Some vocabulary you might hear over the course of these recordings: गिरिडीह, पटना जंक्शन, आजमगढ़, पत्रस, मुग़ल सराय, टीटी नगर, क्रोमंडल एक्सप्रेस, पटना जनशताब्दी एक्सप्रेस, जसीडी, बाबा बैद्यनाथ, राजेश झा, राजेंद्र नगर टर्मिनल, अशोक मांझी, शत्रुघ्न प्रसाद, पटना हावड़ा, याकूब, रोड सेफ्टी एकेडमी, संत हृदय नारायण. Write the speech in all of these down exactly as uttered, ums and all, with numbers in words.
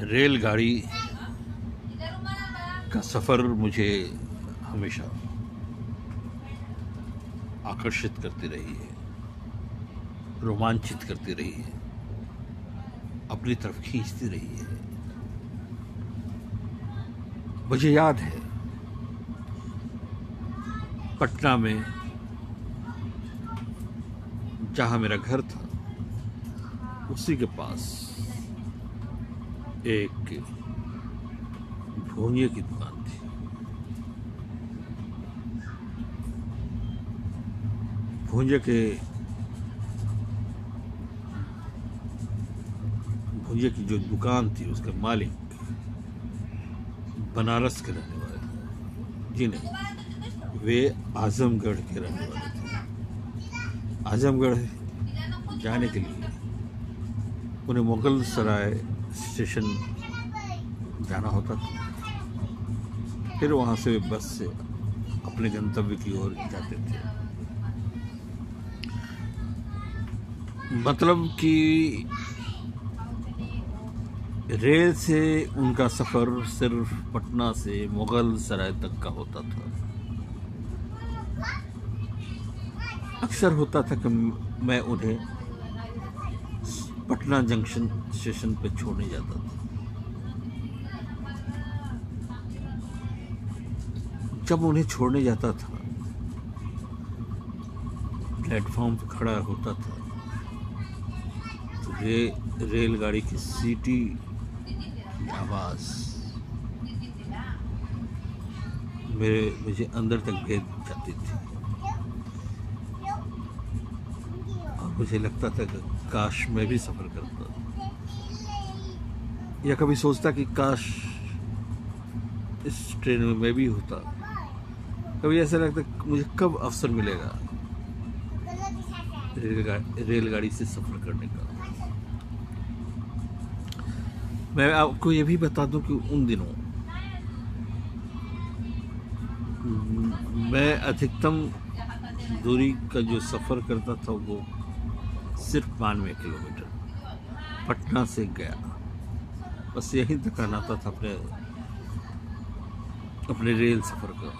रेलगाड़ी का सफ़र मुझे हमेशा आकर्षित करती रही है, रोमांचित करती रही है, अपनी तरफ खींचती रही है। मुझे याद है पटना में जहाँ मेरा घर था उसी के पास एक भुनिये की दुकान थी। भुनिये के भुनिये की जो दुकान थी उसके मालिक बनारस के रहने वाले थे, जी नहीं, वे आजमगढ़ के रहने वाले थे। आजमगढ़ जाने के लिए उन्हें मुग़ल सराय स्टेशन जाना होता था, फिर वहाँ से वे बस से अपने गंतव्य की ओर जाते थे। मतलब कि रेल से उनका सफ़र सिर्फ पटना से मुग़ल सराय तक का होता था। अक्सर होता था कि मैं उन्हें पटना जंक्शन स्टेशन पर छोड़ने जाता था। जब उन्हें छोड़ने जाता था, प्लेटफॉर्म पर खड़ा होता था तो रे, रेलगाड़ी की सीटी की आवाज़ मेरे मुझे अंदर तक भेद जाती थी और मुझे लगता था कि काश मैं भी सफ़र करता, या कभी सोचता कि काश इस ट्रेन में मैं भी होता। कभी ऐसा लगता मुझे कब अवसर मिलेगा रेलगाड़ी रेलगाड़ी से सफ़र करने का। मैं आपको ये भी बता दूं कि उन दिनों मैं अधिकतम दूरी का जो सफ़र करता था वो सिर्फ बानवे किलोमीटर पटना से गया, बस यहीं तक आना था अपने अपने रेल सफ़र का।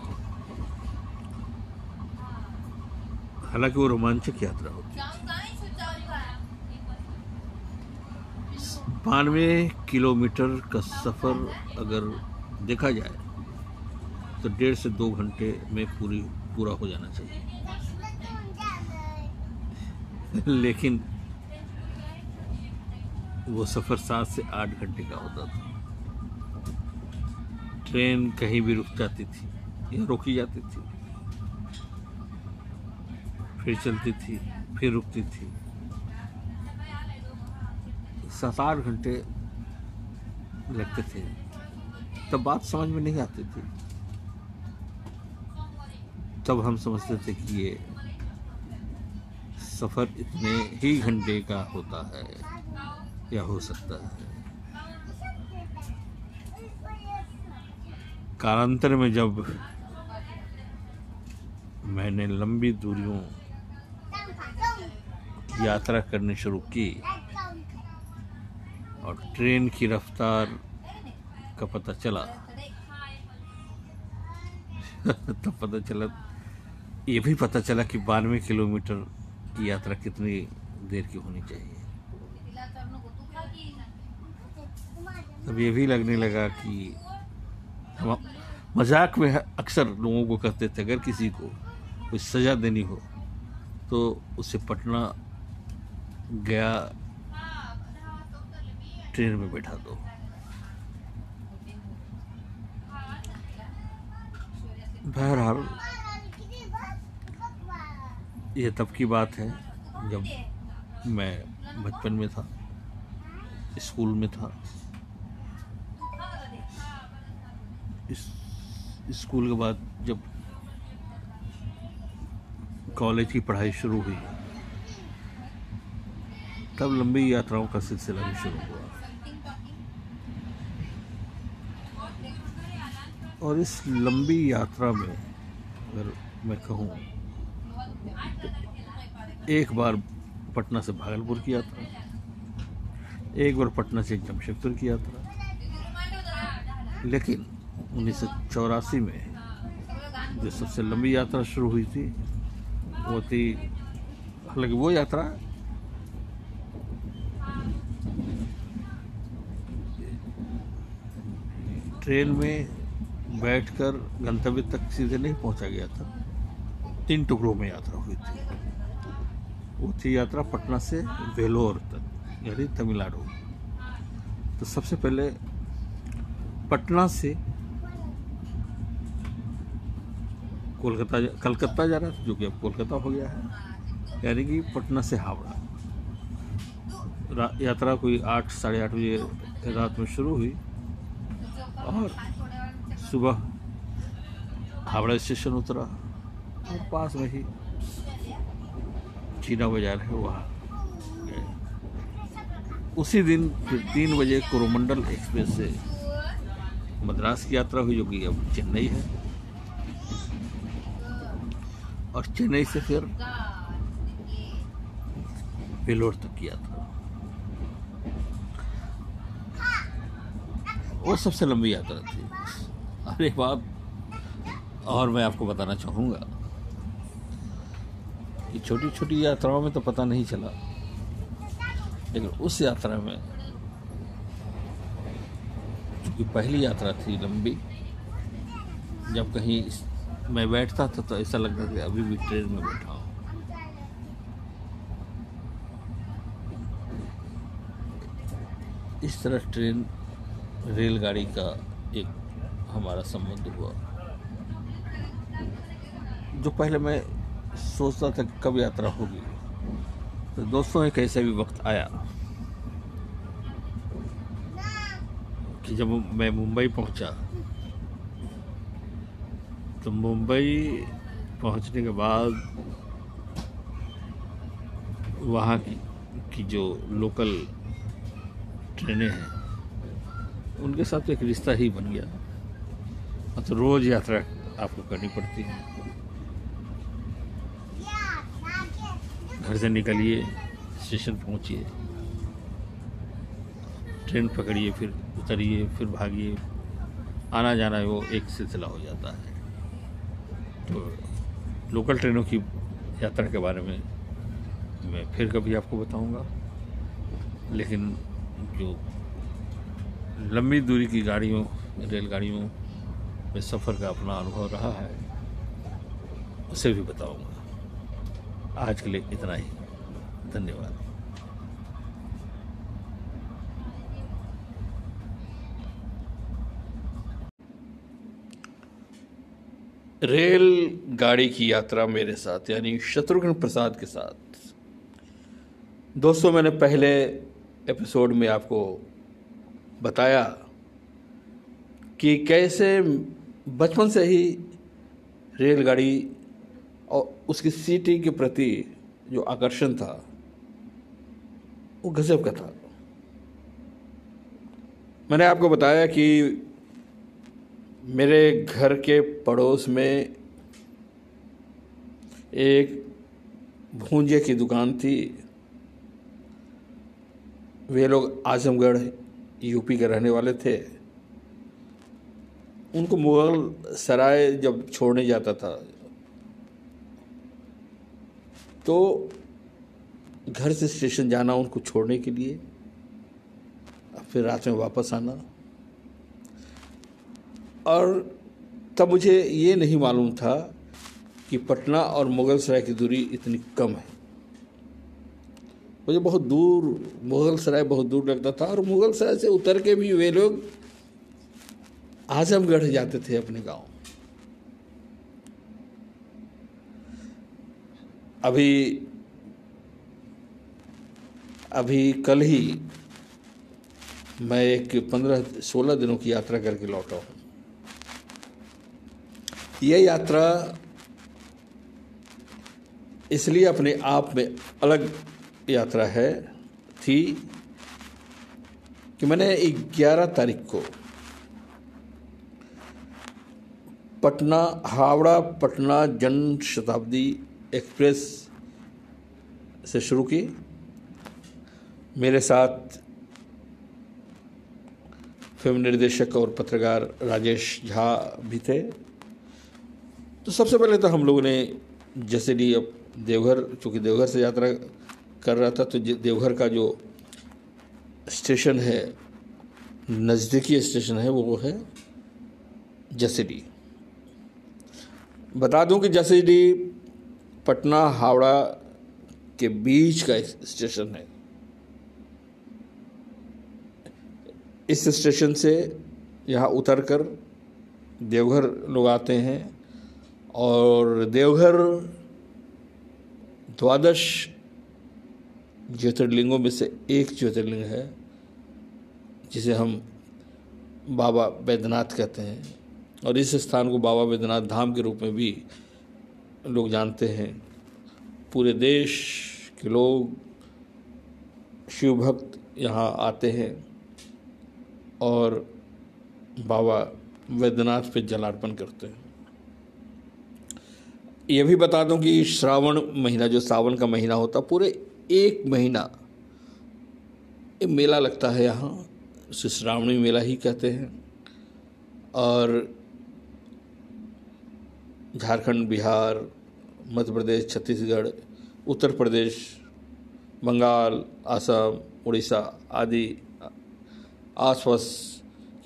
हालांकि वो रोमांचक यात्रा होती है। बानवे किलोमीटर का सफ़र अगर देखा जाए तो डेढ़ से दो घंटे में पूरी पूरा हो जाना चाहिए, लेकिन वो सफ़र सात से आठ घंटे का होता था। ट्रेन कहीं भी रुक जाती थी या रोकी जाती थी, फिर चलती थी, फिर रुकती थी। सात आठ घंटे लगते थे। तब बात समझ में नहीं आती थी, तब हम समझते थे कि ये सफ़र इतने ही घंटे का होता है या हो सकता है। कालांतर में जब मैंने लंबी दूरियों यात्रा करनी शुरू की और ट्रेन की रफ्तार का पता चला तब तो पता चला ये भी पता चला कि बानवे किलोमीटर की यात्रा कितनी देर की होनी चाहिए। तब ये भी लगने लगा कि हम मजाक में अक्सर लोगों को कहते थे अगर किसी को कोई सज़ा देनी हो तो उसे पटना गया ट्रेन में बैठा दो। बहरहाल ये तब की बात है जब मैं बचपन में था, स्कूल में था। इस स्कूल के बाद जब कॉलेज की पढ़ाई शुरू हुई तब लंबी यात्राओं का सिलसिला भी शुरू हुआ। और इस लंबी यात्रा में अगर मैं कहूँ तो एक बार पटना से भागलपुर की यात्रा, एक बार पटना से जमशेदपुर की यात्रा, लेकिन उन्नीस सौ चौरासी में जो सबसे लंबी यात्रा शुरू हुई थी वो थी, हालांकि वो यात्रा ट्रेन में बैठकर गंतव्य तक सीधे नहीं पहुंचा गया था, तीन टुकड़ों में यात्रा हुई थी। वो थी यात्रा पटना से वेलोर तक यानी तमिलनाडु। तो सबसे पहले पटना से कोलकाता कलकत्ता जा रहा था, जो कि अब कोलकाता हो गया है, यानी कि पटना से हावड़ा। यात्रा कोई आठ साढ़े आठ बजे रात में शुरू हुई और सुबह हावड़ा स्टेशन उतरा और पास में ही चीना बाजार है, वहाँ। उसी दिन फिर तीन बजे क्रोमंडल एक्सप्रेस से मद्रास की यात्रा हुई, जो कि अब चेन्नई है, और चेन्नई से फिर वेलोर तक की यात्रा। वो सबसे लंबी यात्रा थी। अब एक बात और मैं आपको बताना चाहूँगा कि छोटी छोटी यात्राओं में तो पता नहीं चला, लेकिन उस यात्रा में, चूँकि पहली यात्रा थी लंबी, जब कहीं मैं बैठता था तो ऐसा लगता था कि अभी भी ट्रेन में बैठा हूँ। इस तरह ट्रेन रेलगाड़ी का एक हमारा संबंध हुआ, जो पहले मैं सोचता था कि कब यात्रा होगी। तो दोस्तों, एक ऐसा भी वक्त आया कि जब मैं मुंबई पहुंचा, तो मुंबई पहुंचने के बाद वहाँ की, की जो लोकल ट्रेनें हैं उनके साथ एक रिश्ता ही बन गया, और तो रोज़ यात्रा आपको करनी पड़ती है। घर से निकलिए, स्टेशन पहुंचिए, ट्रेन पकड़िए, फिर उतरिए, फिर भागिए, आना जाना वो एक सिलसिला हो जाता है। तो लोकल ट्रेनों की यात्रा के बारे में मैं फिर कभी आपको बताऊंगा, लेकिन जो लंबी दूरी की गाड़ियों, रेलगाड़ियों में सफ़र का अपना अनुभव रहा है, उसे भी बताऊंगा। आज के लिए इतना ही, धन्यवाद। रेल गाड़ी की यात्रा मेरे साथ, यानी शत्रुघ्न प्रसाद के साथ। दोस्तों, मैंने पहले एपिसोड में आपको बताया कि कैसे बचपन से ही रेलगाड़ी और उसकी सीटी के प्रति जो आकर्षण था वो गजब का था। मैंने आपको बताया कि मेरे घर के पड़ोस में एक भूंजे की दुकान थी। वे लोग आजमगढ़ यूपी के रहने वाले थे। उनको मुग़ल सराय जब छोड़ने जाता था तो घर से स्टेशन जाना उनको छोड़ने के लिए, फिर रात में वापस आना। और तब मुझे ये नहीं मालूम था कि पटना और मुग़ल सराय की दूरी इतनी कम है। मुझे बहुत दूर मुग़ल सराय बहुत दूर लगता था, और मुग़ल सराय से उतर के भी वे लोग आजमगढ़ जाते थे अपने गांव। अभी अभी कल ही मैं एक पंद्रह सोलह दिनों की यात्रा करके लौटा हूँ। यह यात्रा इसलिए अपने आप में अलग यात्रा है थी कि मैंने ग्यारह तारीख को पटना हावड़ा पटना जनशताब्दी एक्सप्रेस से शुरू की। मेरे साथ फिल्म निर्देशक और पत्रकार राजेश झा भी थे। तो सबसे पहले तो हम लोगों ने जसीडी, अब देवघर, चूँकि देवघर से यात्रा कर रहा था तो देवघर का जो स्टेशन है, नज़दीकी स्टेशन है, वो है जसीडी। बता दूं कि जसीडी पटना हावड़ा के बीच का स्टेशन है। इस स्टेशन से यहाँ उतरकर देवघर लोग आते हैं और देवघर द्वादश ज्योतिर्लिंगों में से एक ज्योतिर्लिंग है जिसे हम बाबा बैद्यनाथ कहते हैं, और इस स्थान को बाबा बैद्यनाथ धाम के रूप में भी लोग जानते हैं। पूरे देश के लोग, शिव भक्त यहाँ आते हैं और बाबा बैद्यनाथ पे जलार्पण करते हैं। यह भी बता दूं कि श्रावण महीना, जो सावन का महीना होता, पूरे एक महीना ये मेला लगता है यहाँ, उसे श्रावणी मेला ही कहते हैं। और झारखंड, बिहार, मध्य प्रदेश, छत्तीसगढ़, उत्तर प्रदेश, बंगाल, असम, उड़ीसा आदि आसपास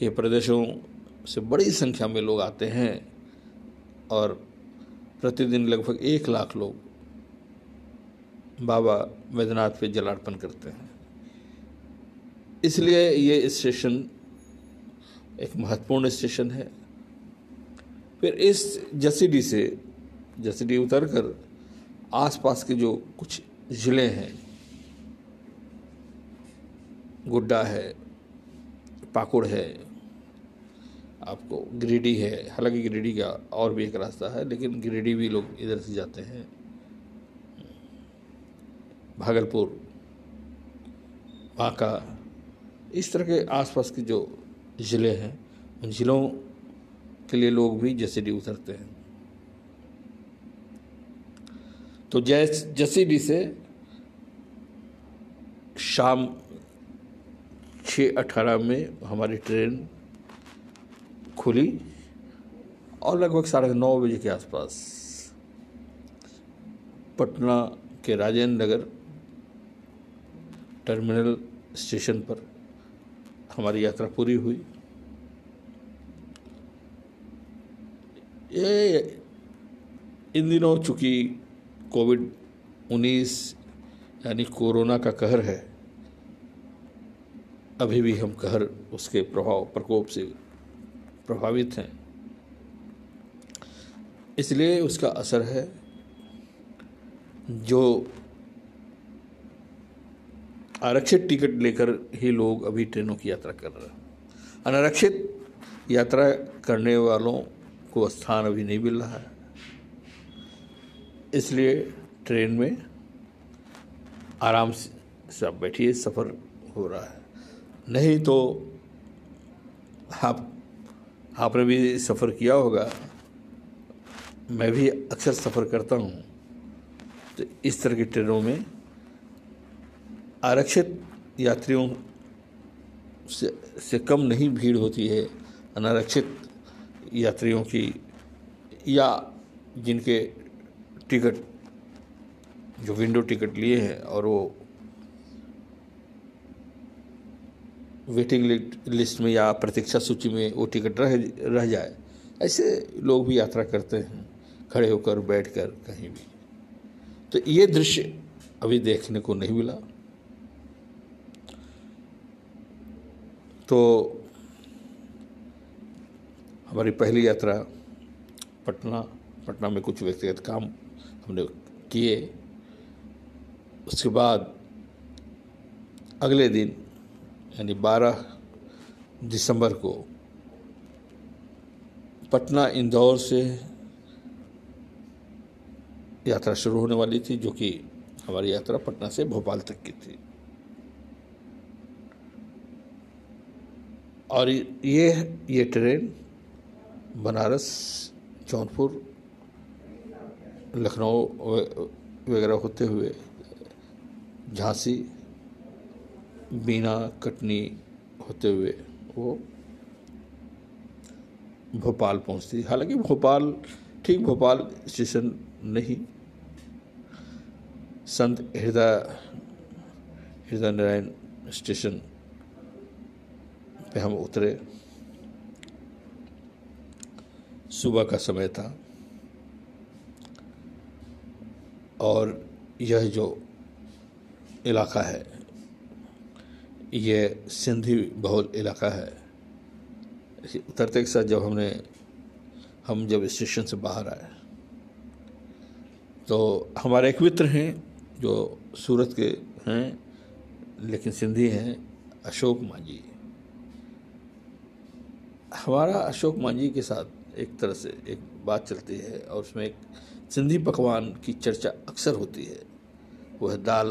के प्रदेशों से बड़ी संख्या में लोग आते हैं और प्रतिदिन लगभग एक लाख लोग बाबा बैद्यनाथ पे जलार्पण करते हैं। इसलिए ये स्टेशन एक महत्वपूर्ण स्टेशन है। फिर इस जसीडी से, जसीडी उतरकर आसपास के जो कुछ ज़िले हैं, गोड्डा है, पाकुड़ है, आपको गिरिडीह है, हालांकि गिरिडीह का और भी एक रास्ता है, लेकिन गिरिडीह भी लोग इधर से जाते हैं, भागलपुर, बांका, इस तरह के आसपास के जो ज़िले हैं, उन ज़िलों के लिए लोग भी जसीडी उतरते हैं। तो जैस जसीडी से शाम छः अठारह में हमारी ट्रेन खुली और लगभग साढ़े नौ बजे के आसपास पटना के राजेंद्र नगर टर्मिनल स्टेशन पर हमारी यात्रा पूरी हुई। ये इन दिनों चूँकि कोविड उन्नीस यानी कोरोना का कहर है, अभी भी हम कहर उसके प्रभाव प्रकोप से प्रभावित हैं, इसलिए उसका असर है। जो आरक्षित टिकट लेकर ही लोग अभी ट्रेनों की यात्रा कर रहे हैं, अनारक्षित यात्रा करने वालों को स्थान अभी नहीं मिल रहा है, इसलिए ट्रेन में आराम से आप बैठिए, सफ़र हो रहा है। नहीं तो आप आपने भी सफ़र किया होगा, मैं भी अक्सर सफ़र करता हूँ, तो इस तरह की ट्रेनों में आरक्षित यात्रियों से से कम नहीं भीड़ होती है अनारक्षित यात्रियों की, या जिनके टिकट, जो विंडो टिकट लिए हैं और वो वेटिंग लिस्ट में या प्रतीक्षा सूची में वो टिकट रह रह जाए, ऐसे लोग भी यात्रा करते हैं, खड़े होकर, बैठकर, कहीं भी। तो ये दृश्य अभी देखने को नहीं मिला। तो हमारी पहली यात्रा पटना, पटना में कुछ व्यक्तिगत काम हमने किए। उसके बाद अगले दिन यानी बारह दिसंबर को पटना इंदौर से यात्रा शुरू होने वाली थी, जो कि हमारी यात्रा पटना से भोपाल तक की थी। और ये ये ट्रेन बनारस, जौनपुर, लखनऊ वगैरह होते हुए झांसी, बीना, कटनी होते हुए वो भोपाल पहुंचती। हालांकि भोपाल ठीक भोपाल स्टेशन नहीं, संत हृदय हृदय नारायण स्टेशन पे हम उतरे। सुबह का समय था और यह जो इलाका है यह सिंधी बहुल इलाका है। उतरते के साथ जब हमने हम जब स्टेशन से बाहर आए तो हमारे एक मित्र हैं जो सूरत के हैं लेकिन सिंधी हैं, अशोक मांझी। हमारा अशोक मांझी के साथ एक तरह से एक बात चलती है और उसमें एक सिंधी पकवान की चर्चा अक्सर होती है, वो है दाल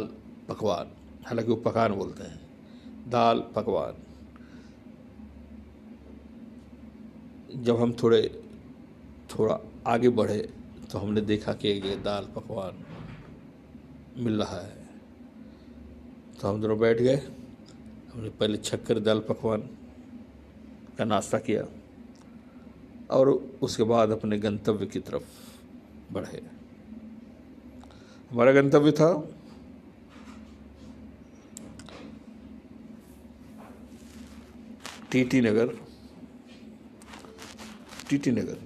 पकवान। हालांकि वो पकान बोलते हैं, दाल पकवान। जब हम थोड़े थोड़ा आगे बढ़े तो हमने देखा कि ये दाल पकवान मिल रहा है, तो हम दोनों बैठ गए। हमने पहले शक्कर दाल पकवान का नाश्ता किया और उसके बाद अपने गंतव्य की तरफ बढ़े। हमारा गंतव्य था टीटी नगर टीटी नगर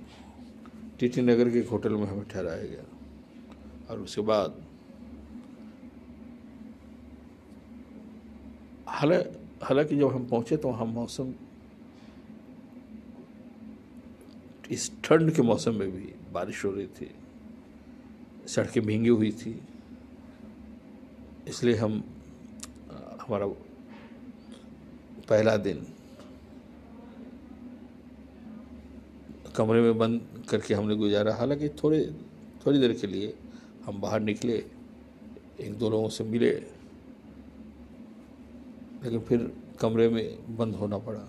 टीटी नगर के होटल में हमें ठहराया गया और उसके बाद हालांकि जब हम पहुंचे तो हम मौसम इस ठंड के मौसम में भी बारिश हो रही थी, सड़कें भींगी हुई थी, इसलिए हम हमारा पहला दिन कमरे में बंद करके हमने गुजारा। हालांकि थोड़े थोड़ी देर के लिए हम बाहर निकले, एक दो लोगों से मिले, लेकिन फिर कमरे में बंद होना पड़ा।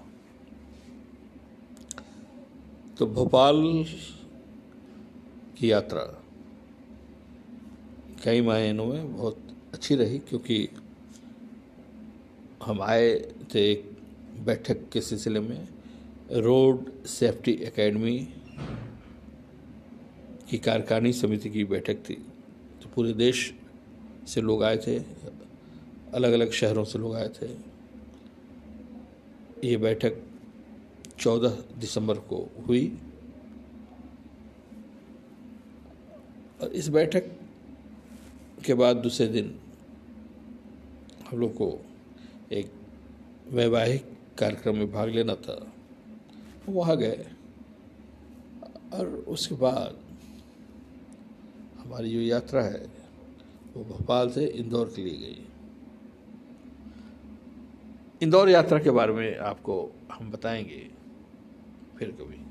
तो भोपाल की यात्रा कई महीनों में बहुत अच्छी रही क्योंकि हम आए थे एक बैठक के सिलसिले में। रोड सेफ्टी एकेडमी की कार्यकारिणी समिति की बैठक थी, तो पूरे देश से लोग आए थे, अलग अलग शहरों से लोग आए थे। ये बैठक चौदह दिसंबर को हुई और इस बैठक के बाद दूसरे दिन हम लोग को एक वैवाहिक कार्यक्रम में भाग लेना था, वहाँ गए। और उसके बाद हमारी जो यात्रा है वो भोपाल से इंदौर के लिए गई। इंदौर यात्रा के बारे में आपको हम बताएंगे फिर कभी।